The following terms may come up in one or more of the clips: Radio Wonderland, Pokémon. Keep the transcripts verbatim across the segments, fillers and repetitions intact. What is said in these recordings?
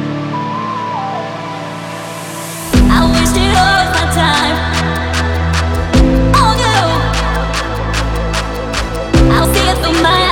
I wasted all my time. Oh no, I'll see it through my eyes.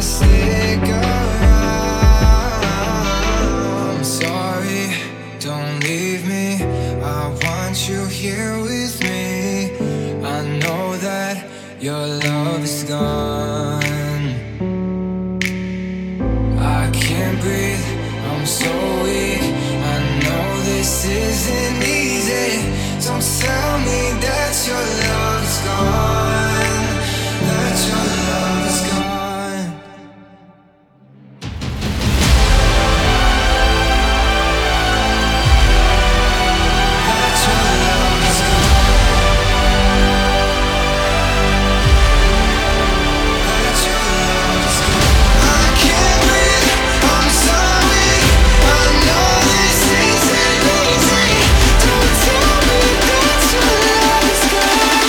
Stick around. I'm sorry. I'm so weak. I know this isn't easy. Don't tell me that your love is gone, that your love is gone. That your love is gone, that your love is gone. I can't breathe, I'm sorry. I know this isn't easy. Don't tell me that your love is gone.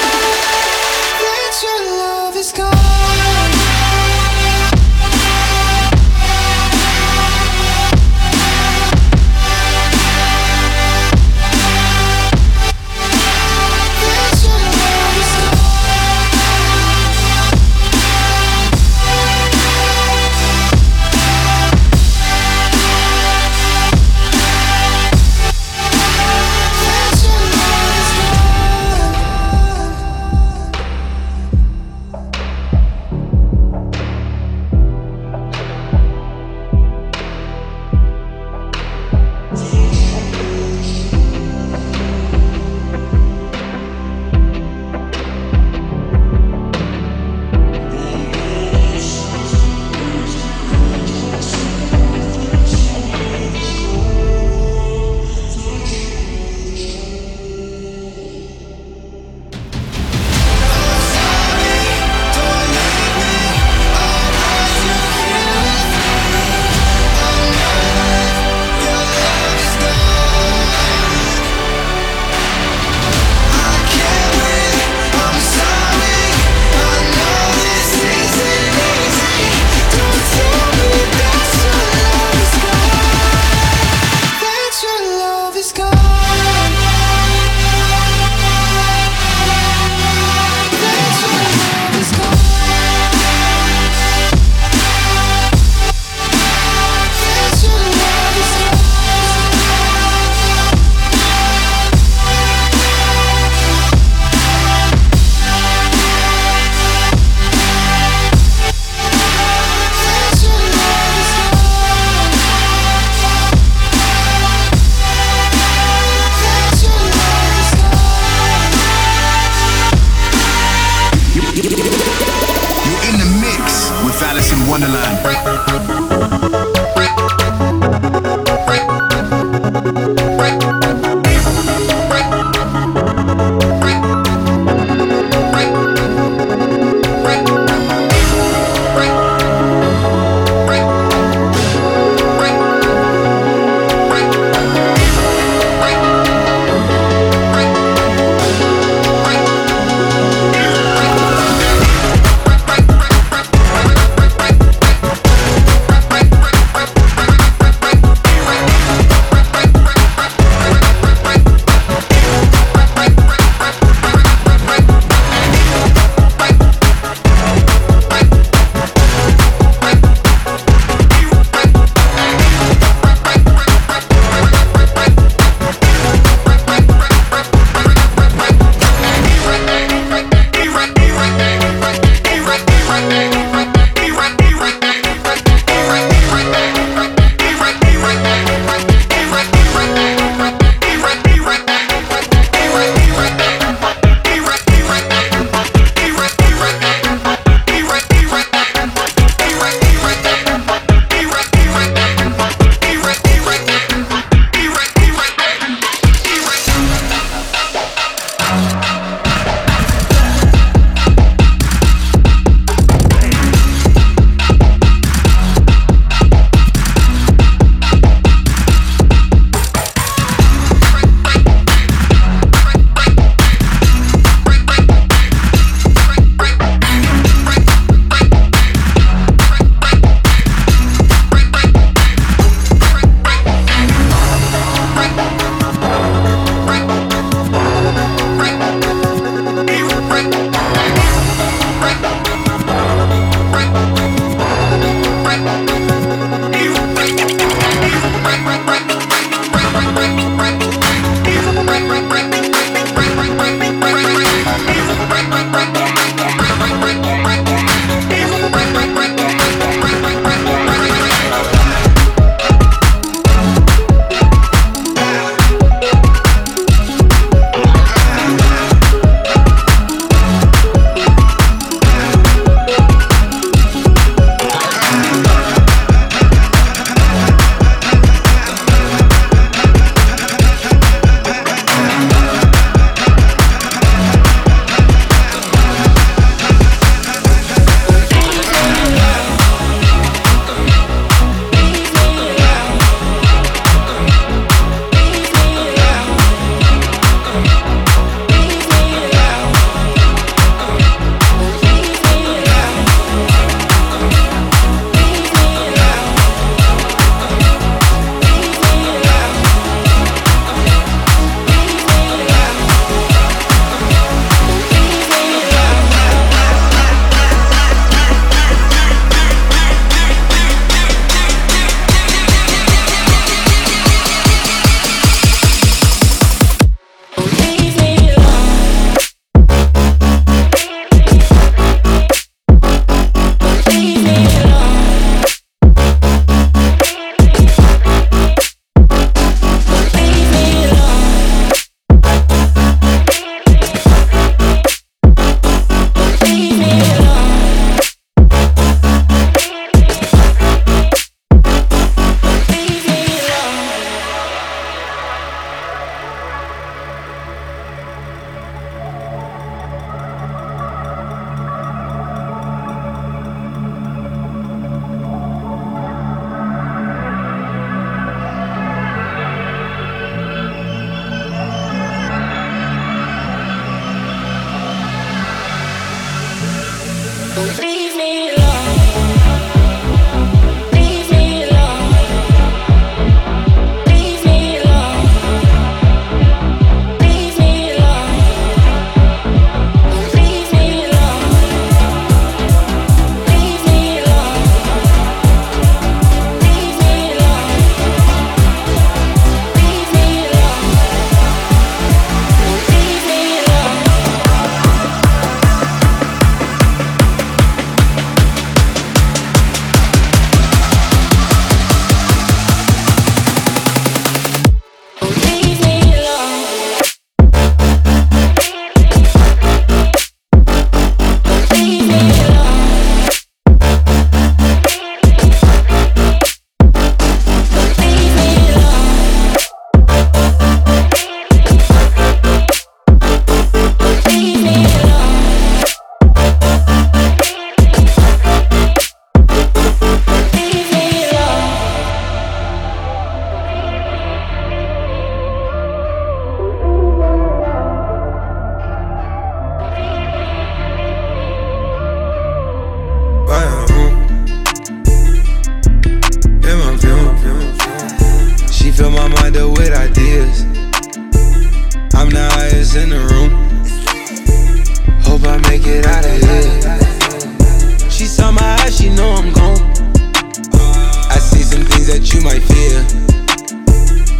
quite feel.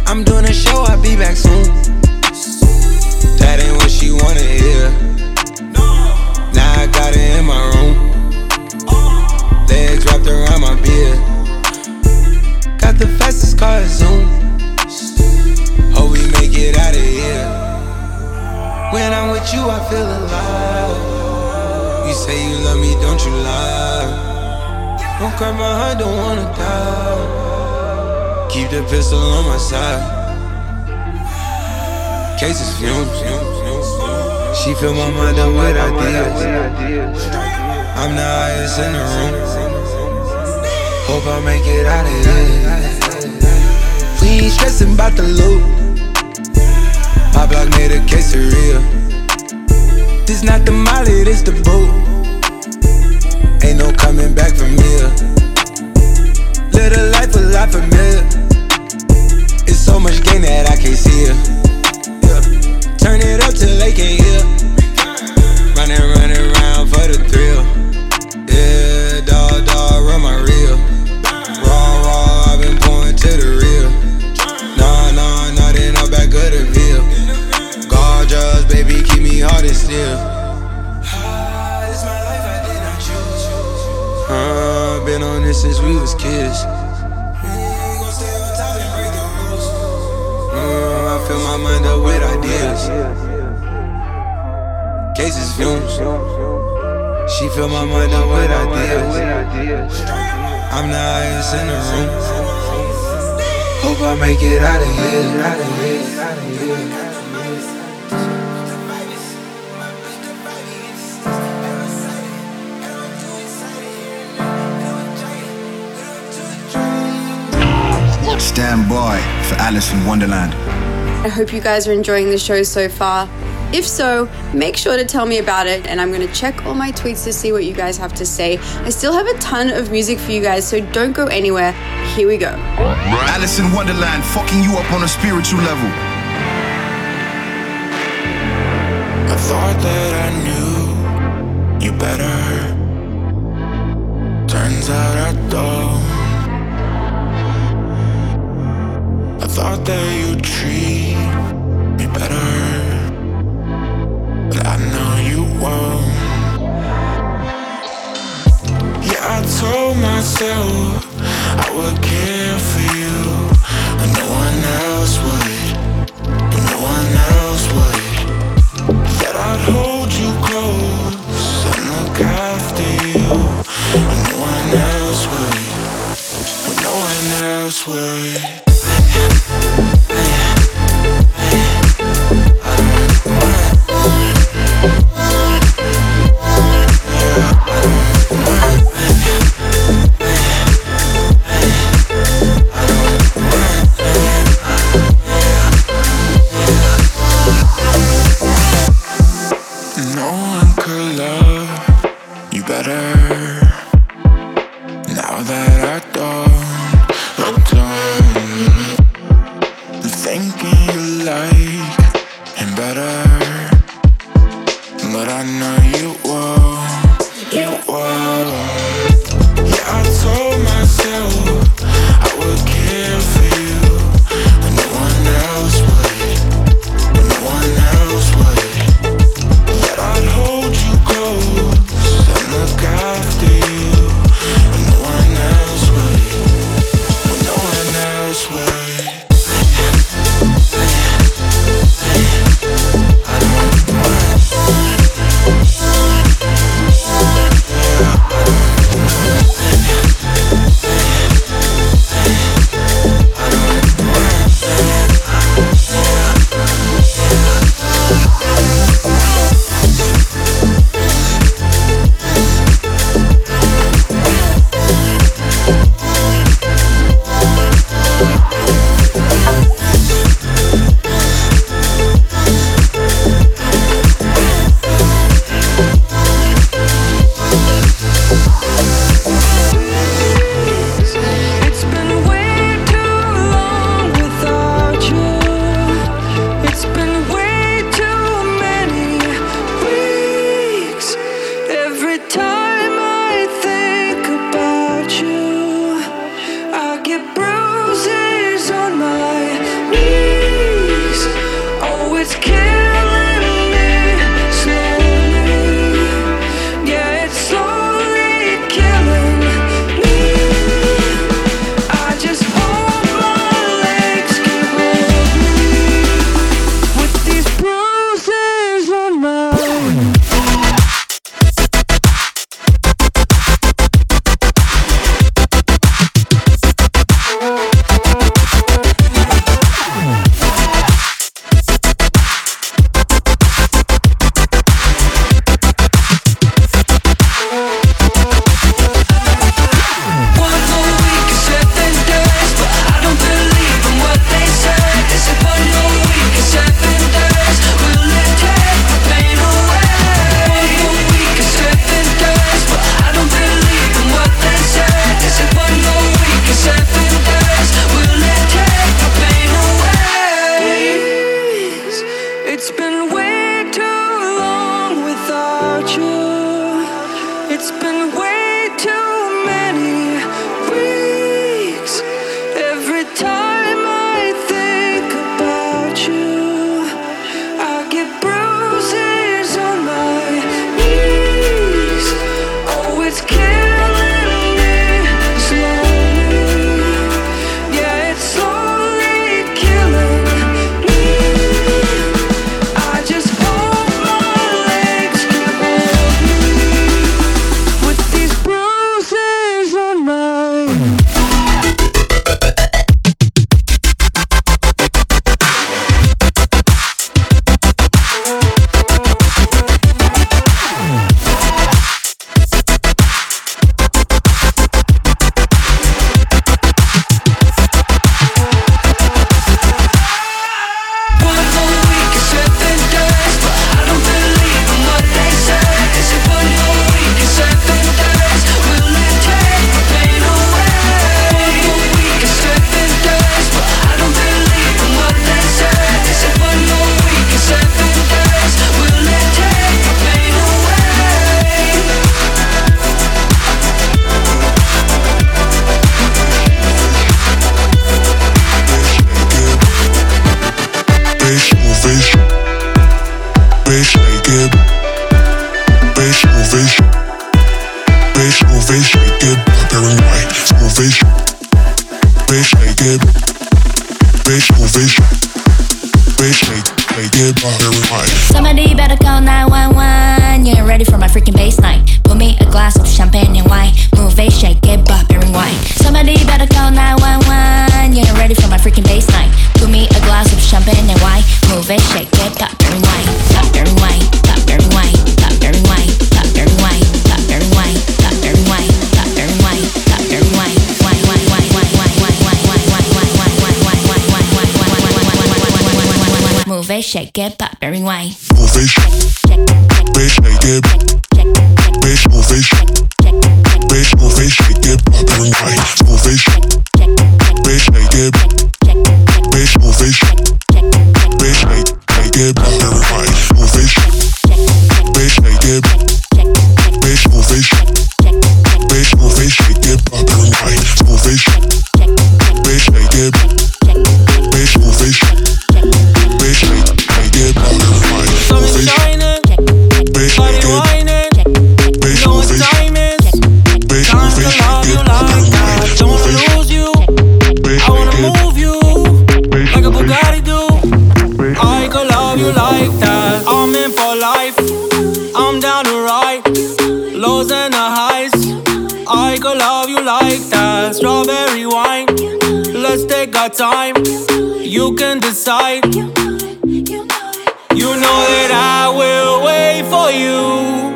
I'm doing a show, I'll be back soon. That ain't what she wanna hear. Now I got it in my room. Legs wrapped around my beard. Got the fastest car at Zoom. Hope we make it out of here. When I'm with you, I feel alive. You say you love me, don't you lie. Don't cry my heart, don't wanna die. Keep the pistol on my side. Cases fumes. She fill my mind up with ideas. I'm the highest in the room. Hope I make it out of here. We ain't stressing about the loot. My block made a quesadilla. This not the molly, this the boot. Ain't no coming back from here. Live the life a lot familiar. It's so much gain that I can't see it. Yeah. Turn it up till they can't hear. Running, running around for the thrill. Yeah, dawg, dawg, run my reel. Raw, raw, I've been going to the real. Nah, nah, nah, they not back of the veil. Gorgeous, baby, keep me hard and still. Uh, been on this since we was kids. Uh, I fill my mind up with ideas. Cases fumes. She fill my mind up with ideas. I'm the highest in the room. Hope I make it out of here. Out of here, out of here. Stand by for Alice in Wonderland. I hope you guys are enjoying the show so far. If so, make sure to tell me about it, and I'm going to check all my tweets to see what you guys have to say. I still have a ton of music for you guys, so don't go anywhere. Here we go. Alice in Wonderland, fucking you up on a spiritual level. I thought that I knew you better. Turns out I don't. I thought that you'd treat me better, but I know you won't. Yeah, I told myself I would care for you when no one else would, when no one else would. That I'd hold you close and look after you when no one else would, when no one else would. Now that I don't, I don't. Shake it, pop, bearing way. Move it, shake it, shake it, bitch, move it, shake it, bitch, move it, shake it, pop, bearing way. Move it, shake it, bitch, shake it, bitch, move it, shake it, bitch, shake it, pop, bearing way. Move it, shake it, bitch, shake it, bitch, move it, shake it, bitch, move it, shake it, pop, bearing way. Move it, shake it, bitch, shake it, bitch, move it, shake it. Time, you can decide. You know it, you know it. You know that I will wait for you,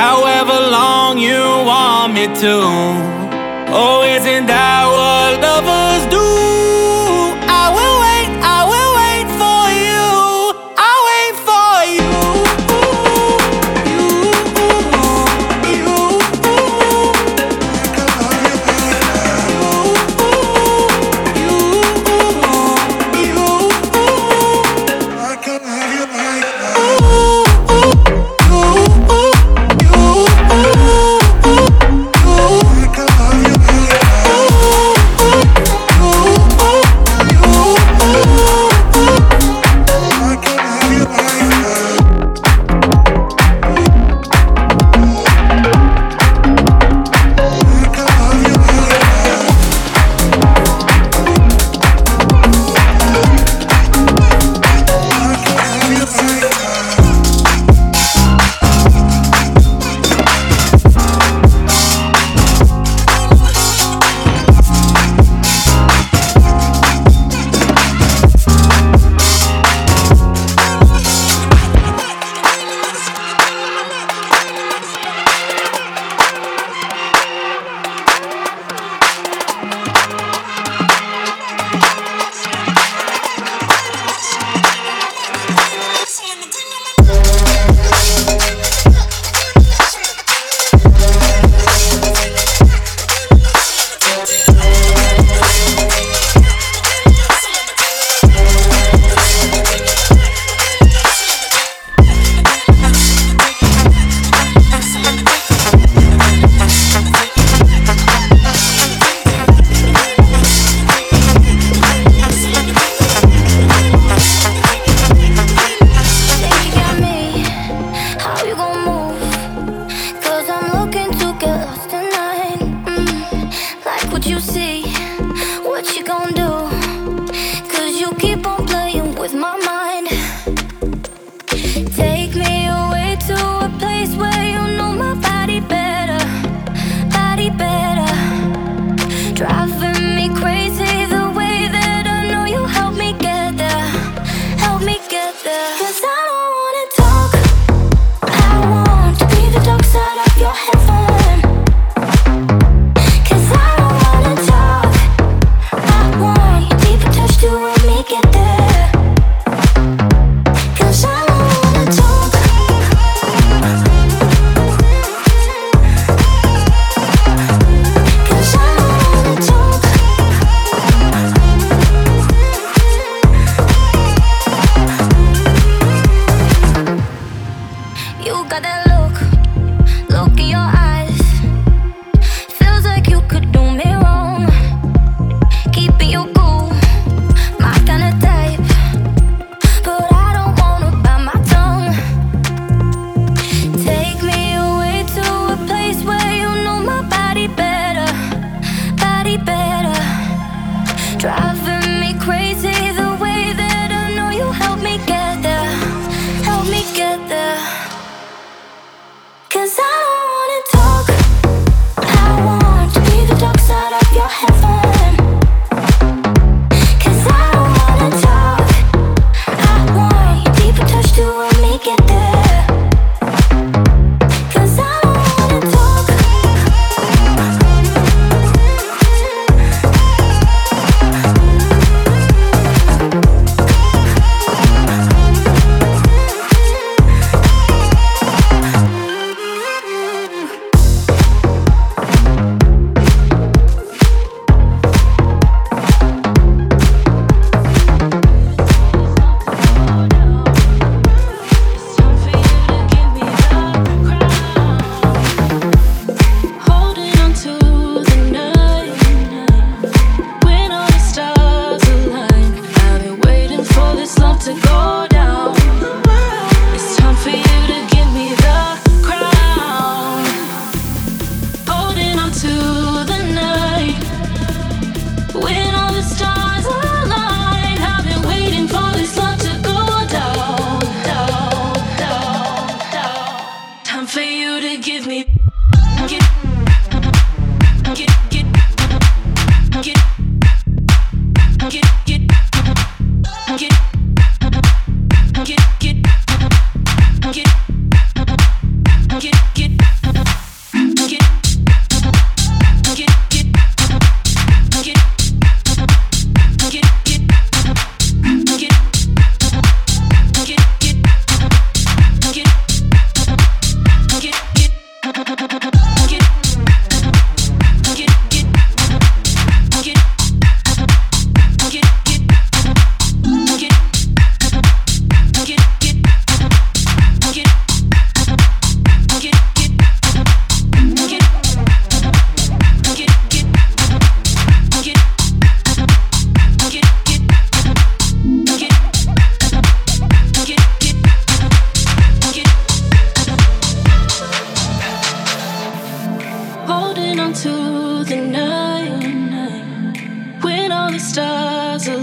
however long you want me to. Oh, isn't that what lovers do? I will wait, I will wait for you. I'll wait for you.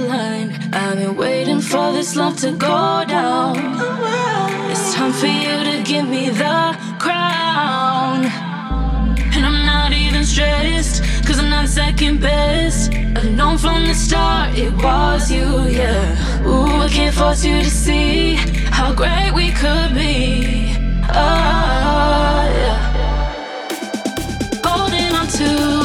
line. I've been waiting for this love to go down. It's time for you to give me the crown. And I'm not even stressed, cause I'm not second best. I've known from the start it was you, yeah. Ooh, I can't force you to see how great we could be. Oh, yeah. Holding on to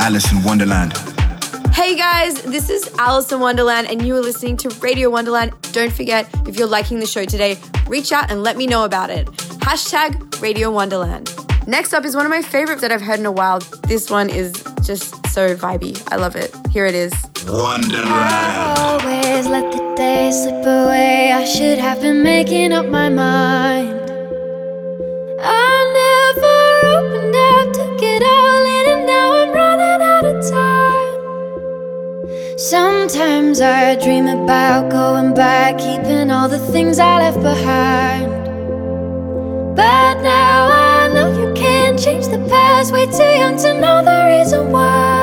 Alice in Wonderland. Hey Hey guys, this is Alice in Wonderland and you are listening to Radio Wonderland. Don't forget, if you're liking the show today, reach out and let me know about it. Hashtag Radio Wonderland. Next up is one of my favorites that I've heard in a while. This one is just so vibey. I love it. Here it is. Wonderland. I always let the day slip away. I should have been making up my mind. I never opened up, took it all in, and now I'm running out of time. Sometimes I dream about going back, keeping all the things I left behind. But now I know you can't change the past, way too young to know the reason why.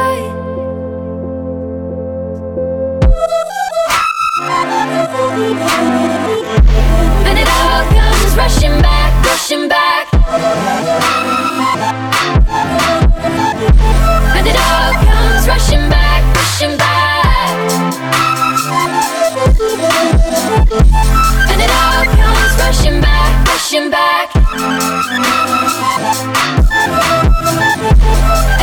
And it all comes rushing back, rushing back. And it all comes rushing back, rushing back. And it all comes rushing back, rushing back.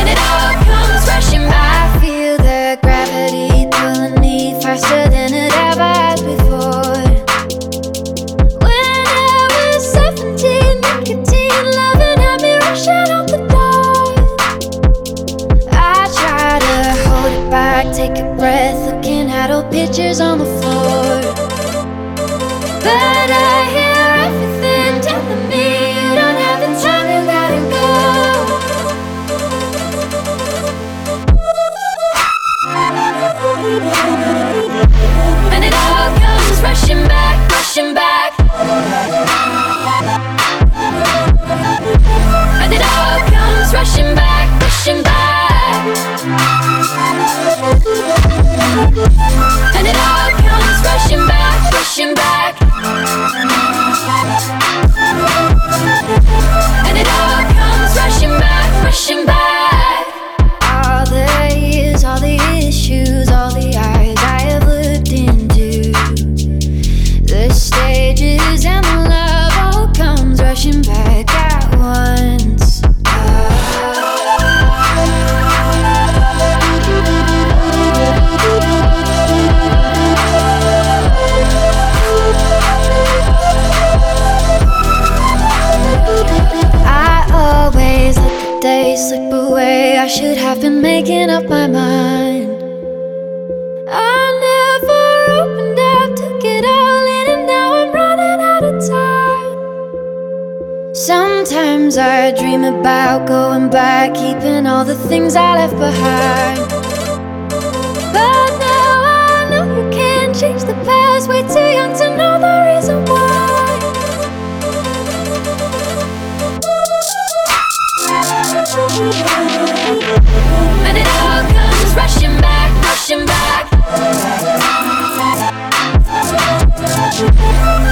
And it all comes rushing back. I feel the gravity pulling me faster than it ever had before. When I was seventeen, nicotine, loving had me rushing out the door. I try to hold it back, take a breath, looking at old pictures on the floor. But I hear everything telling me you don't have the time to let it go. And it all comes rushing back, rushing back. And it all comes rushing back, rushing back. And it all comes rushing back, rushing back. And it all comes rushing back, rushing back. All the years, all the issues, all the eyes I have looked into, the stages and the love all comes rushing back at once. Days slip away, I should have been making up my mind. I never opened up, took it all in, and now I'm running out of time. Sometimes I dream about going back, keeping all the things I left behind. But now I know you can't change the past, way too young to know the reason why. And it all comes rushing back, rushing back.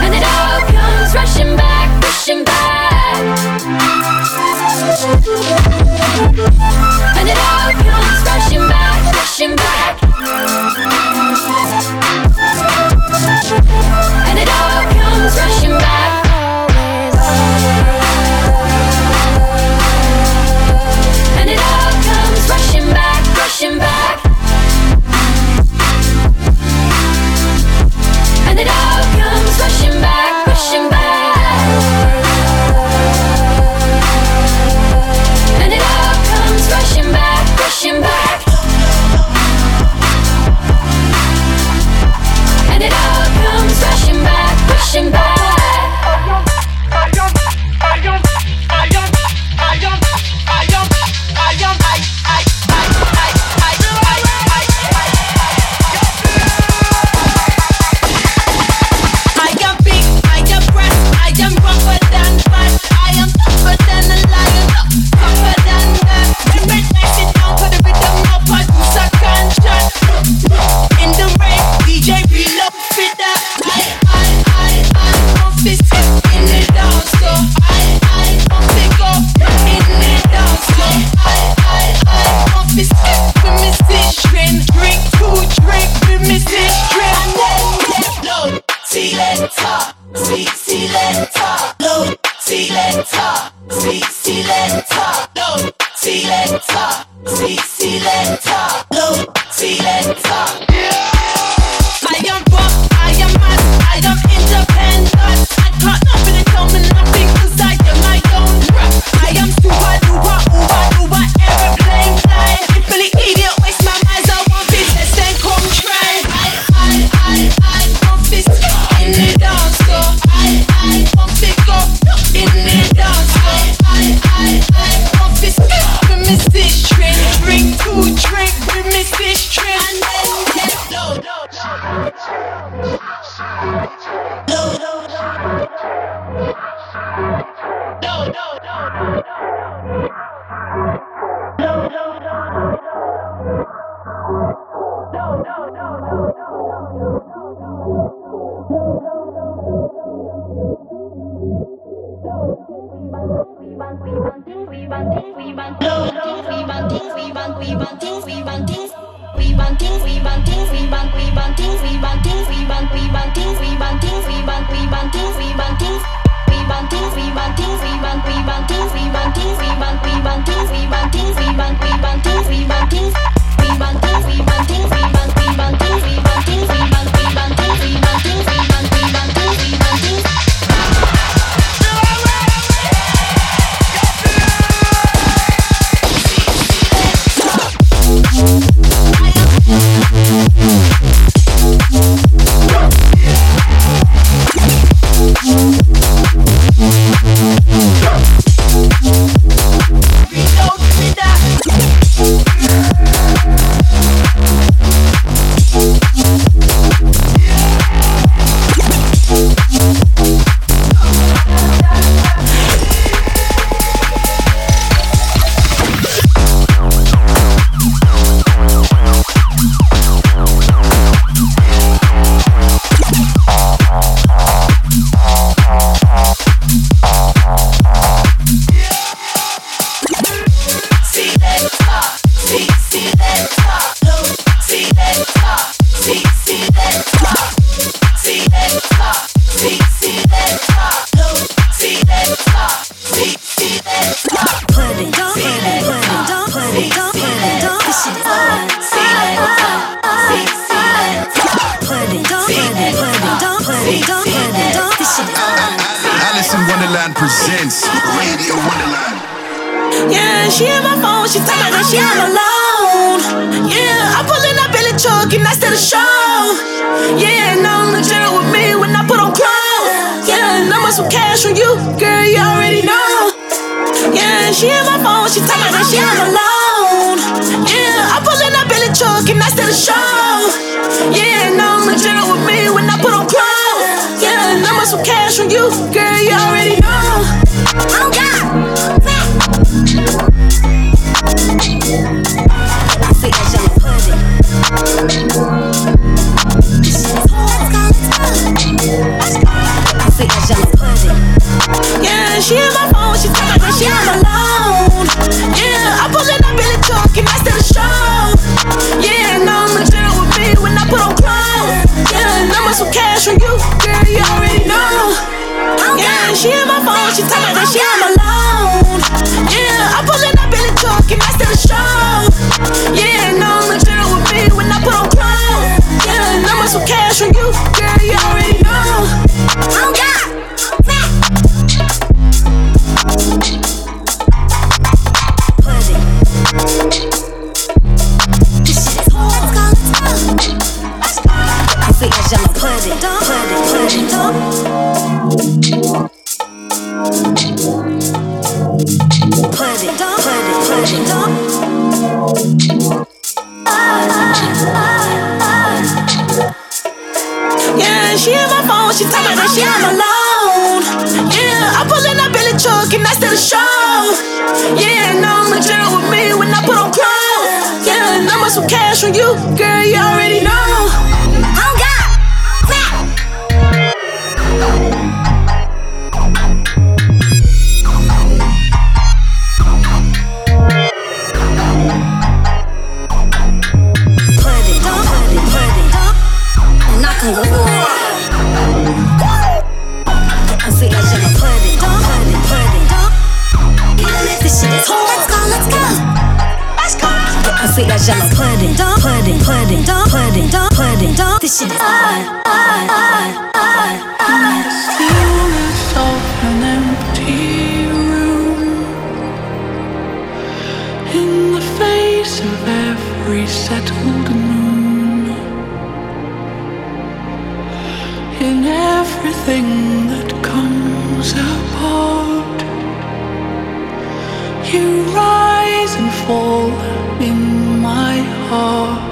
And it all comes rushing back, rushing back. And it all comes rushing back, rushing back. And it all comes rushing back. Rushing back, rushing back. And it all comes rushing back, rushing back. And it all comes rushing back, rushing back. And it all comes rushing back, rushing back. See, see, let's talk. See, see, let's talk. Look, see, let's Alice in Wonderland presents Radio Wonderland. Yeah, she in my phone, she tell me that she all alone. Yeah, I'm pulling up in the truck and that's to the show. Yeah, now I'm in jail with me when I put on clothes. Yeah, and I'm on some cash from you, girl, you already know. Yeah, she in my phone, she tell me that she all alone. Yeah, I'm pulling up in the truck and that's to the show. Yeah, now I'm in jail with me when I put on clothes. Some cash from you, girl, you already know. Oh God, I feel that yellow pudding. Let's go, I feel that yellow pudding. Yeah, she in my phone, she tell me that she all alone. Yeah, I'm pulling up in the truck and that's to the show. Yeah, and I'm in jail with me when I put on clothes. Yeah, and I'm on some cash from you, girl, you already know. Yeah, she in my phone, she tell me that she all alone. Yeah, I'm pulling up in the truck and that's to the show. Yeah, and I'm in jail with me when I put on clothes. Yeah, and I'm on some cash from you, girl, you already know. Oh God. She tell me that she all alone. Yeah, I'm pulling up in the truck and that's to the show. Yeah, and I'm in jail with me when I put on clothes. Yeah, and I'm on some cash from you, girl, you already know. Oh God, yellow pudding, pudding, pudding, pudding, pudding, pudding. This shit is I, I, I, I, I feel myself an empty room. In the face of every settled moon. In everything that comes apart. You rise and fall in my heart.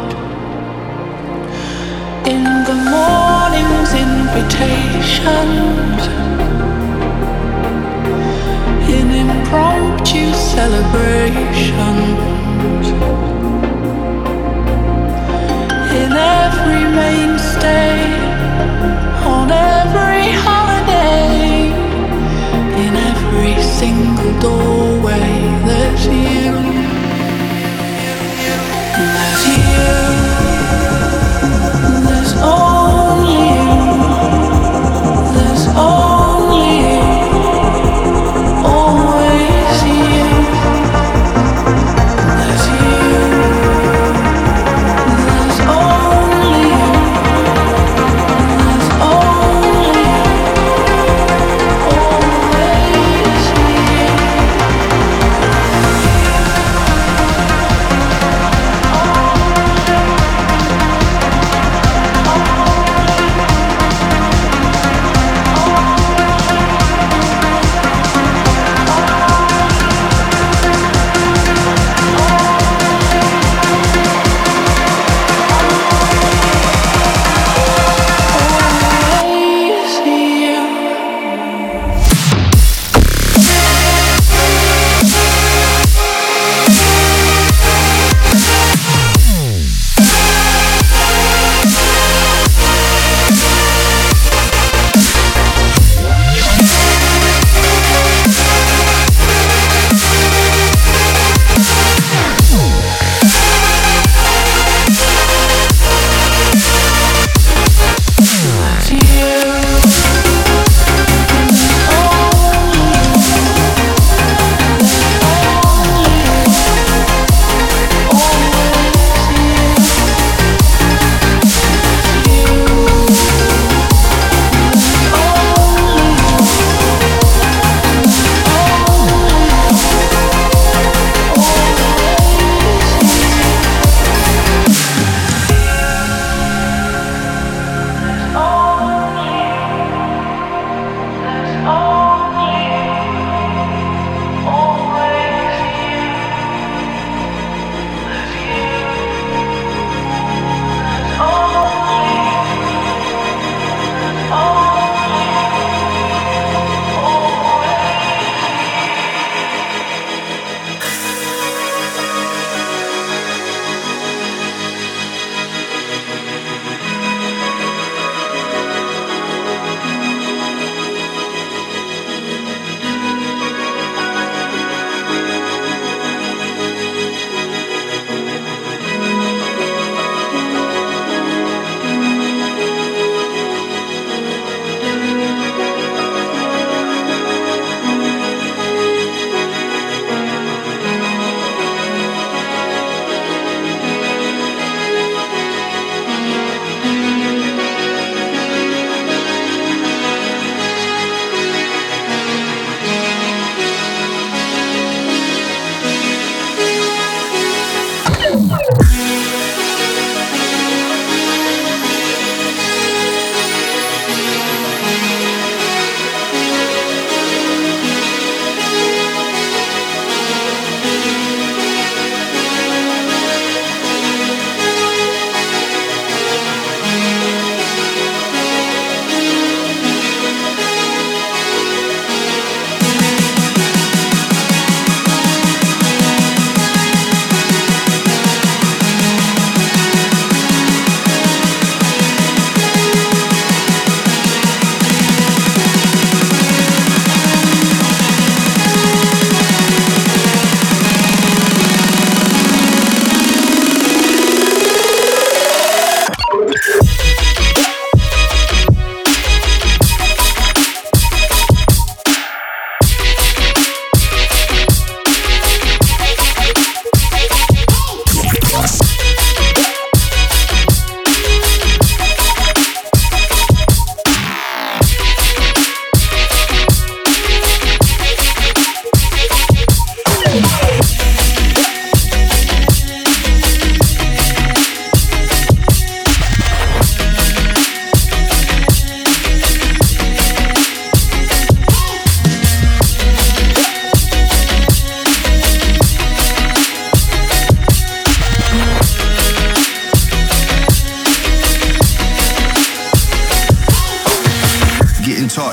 In the morning's invitations, in impromptu celebrations, in every mainstay, on every holiday, in every single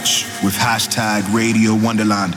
touch with hashtag Radio Wonderland.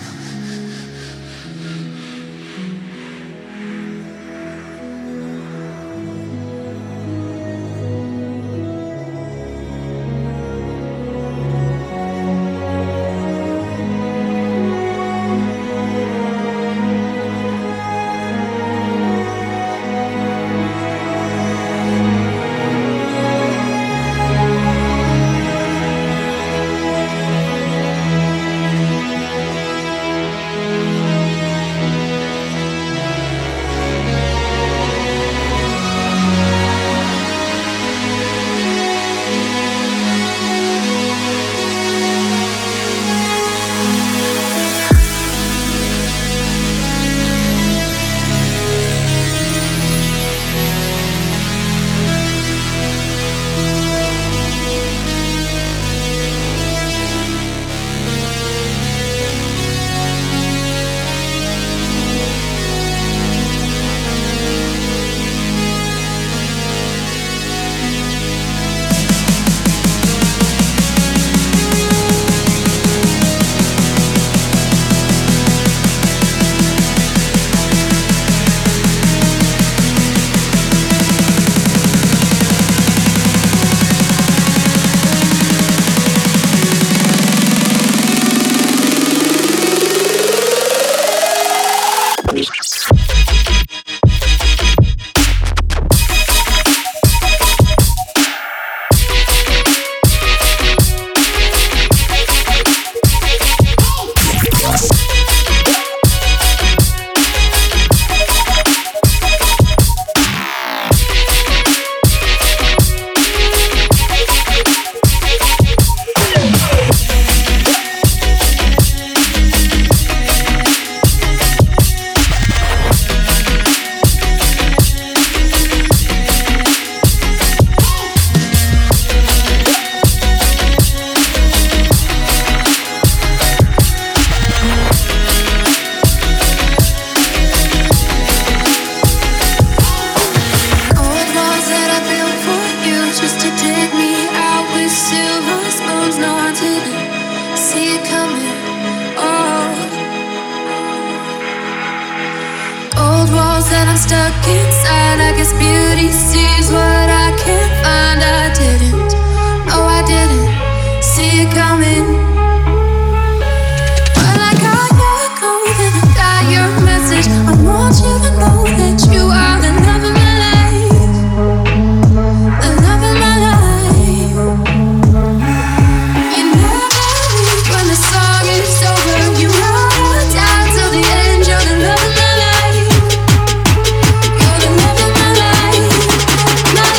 No!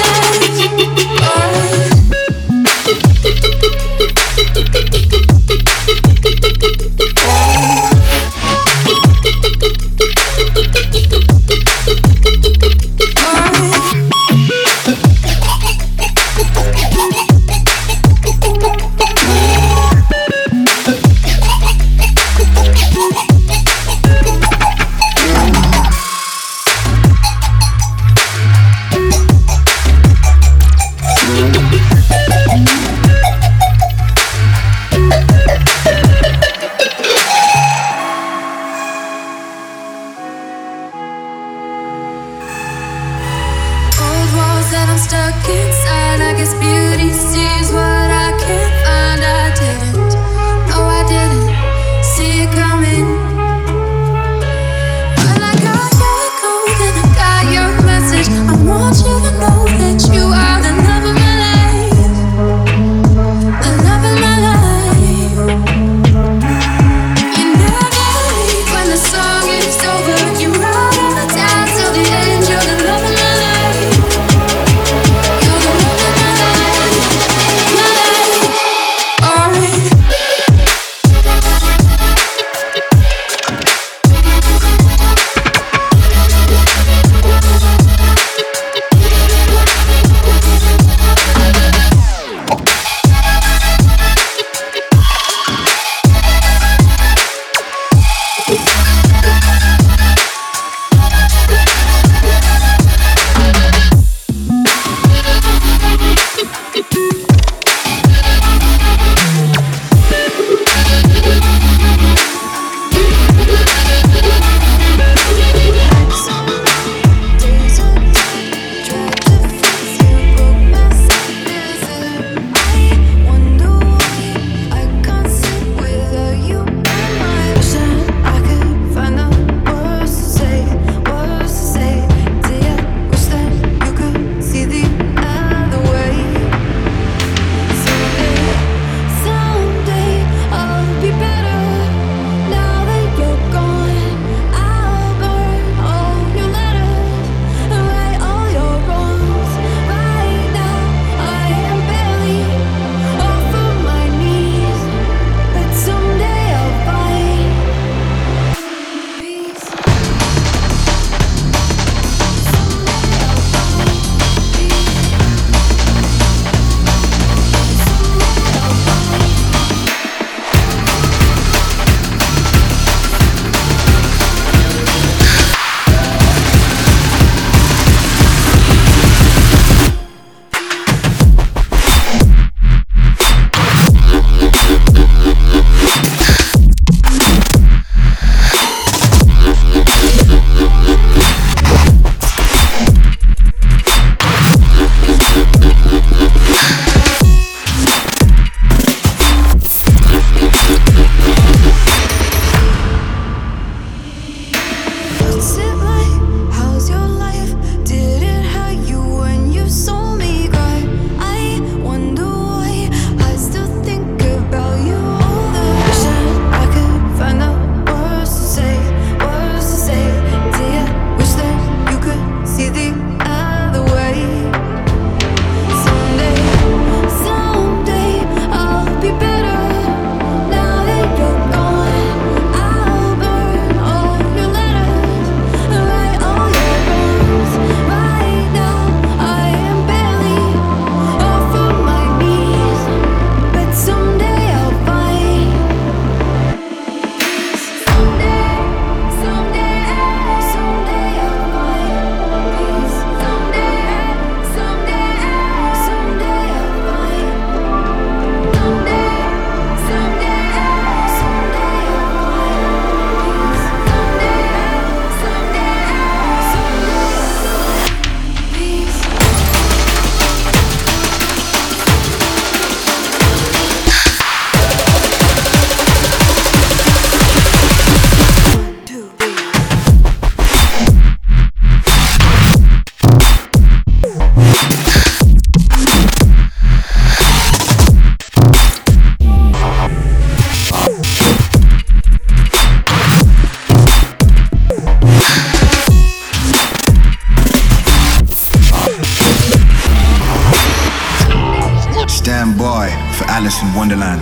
Wonderland.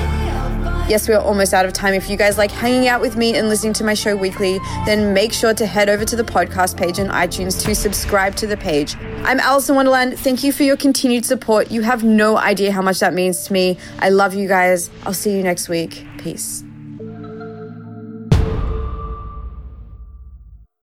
Yes, we're almost out of time. If you guys like hanging out with me and listening to my show weekly, then make sure to head over to the podcast page on iTunes to subscribe to the page. I'm Alice in Wonderland. Thank you for your continued support. You have no idea how much that means to me. I love you guys. I'll see you next week. Peace.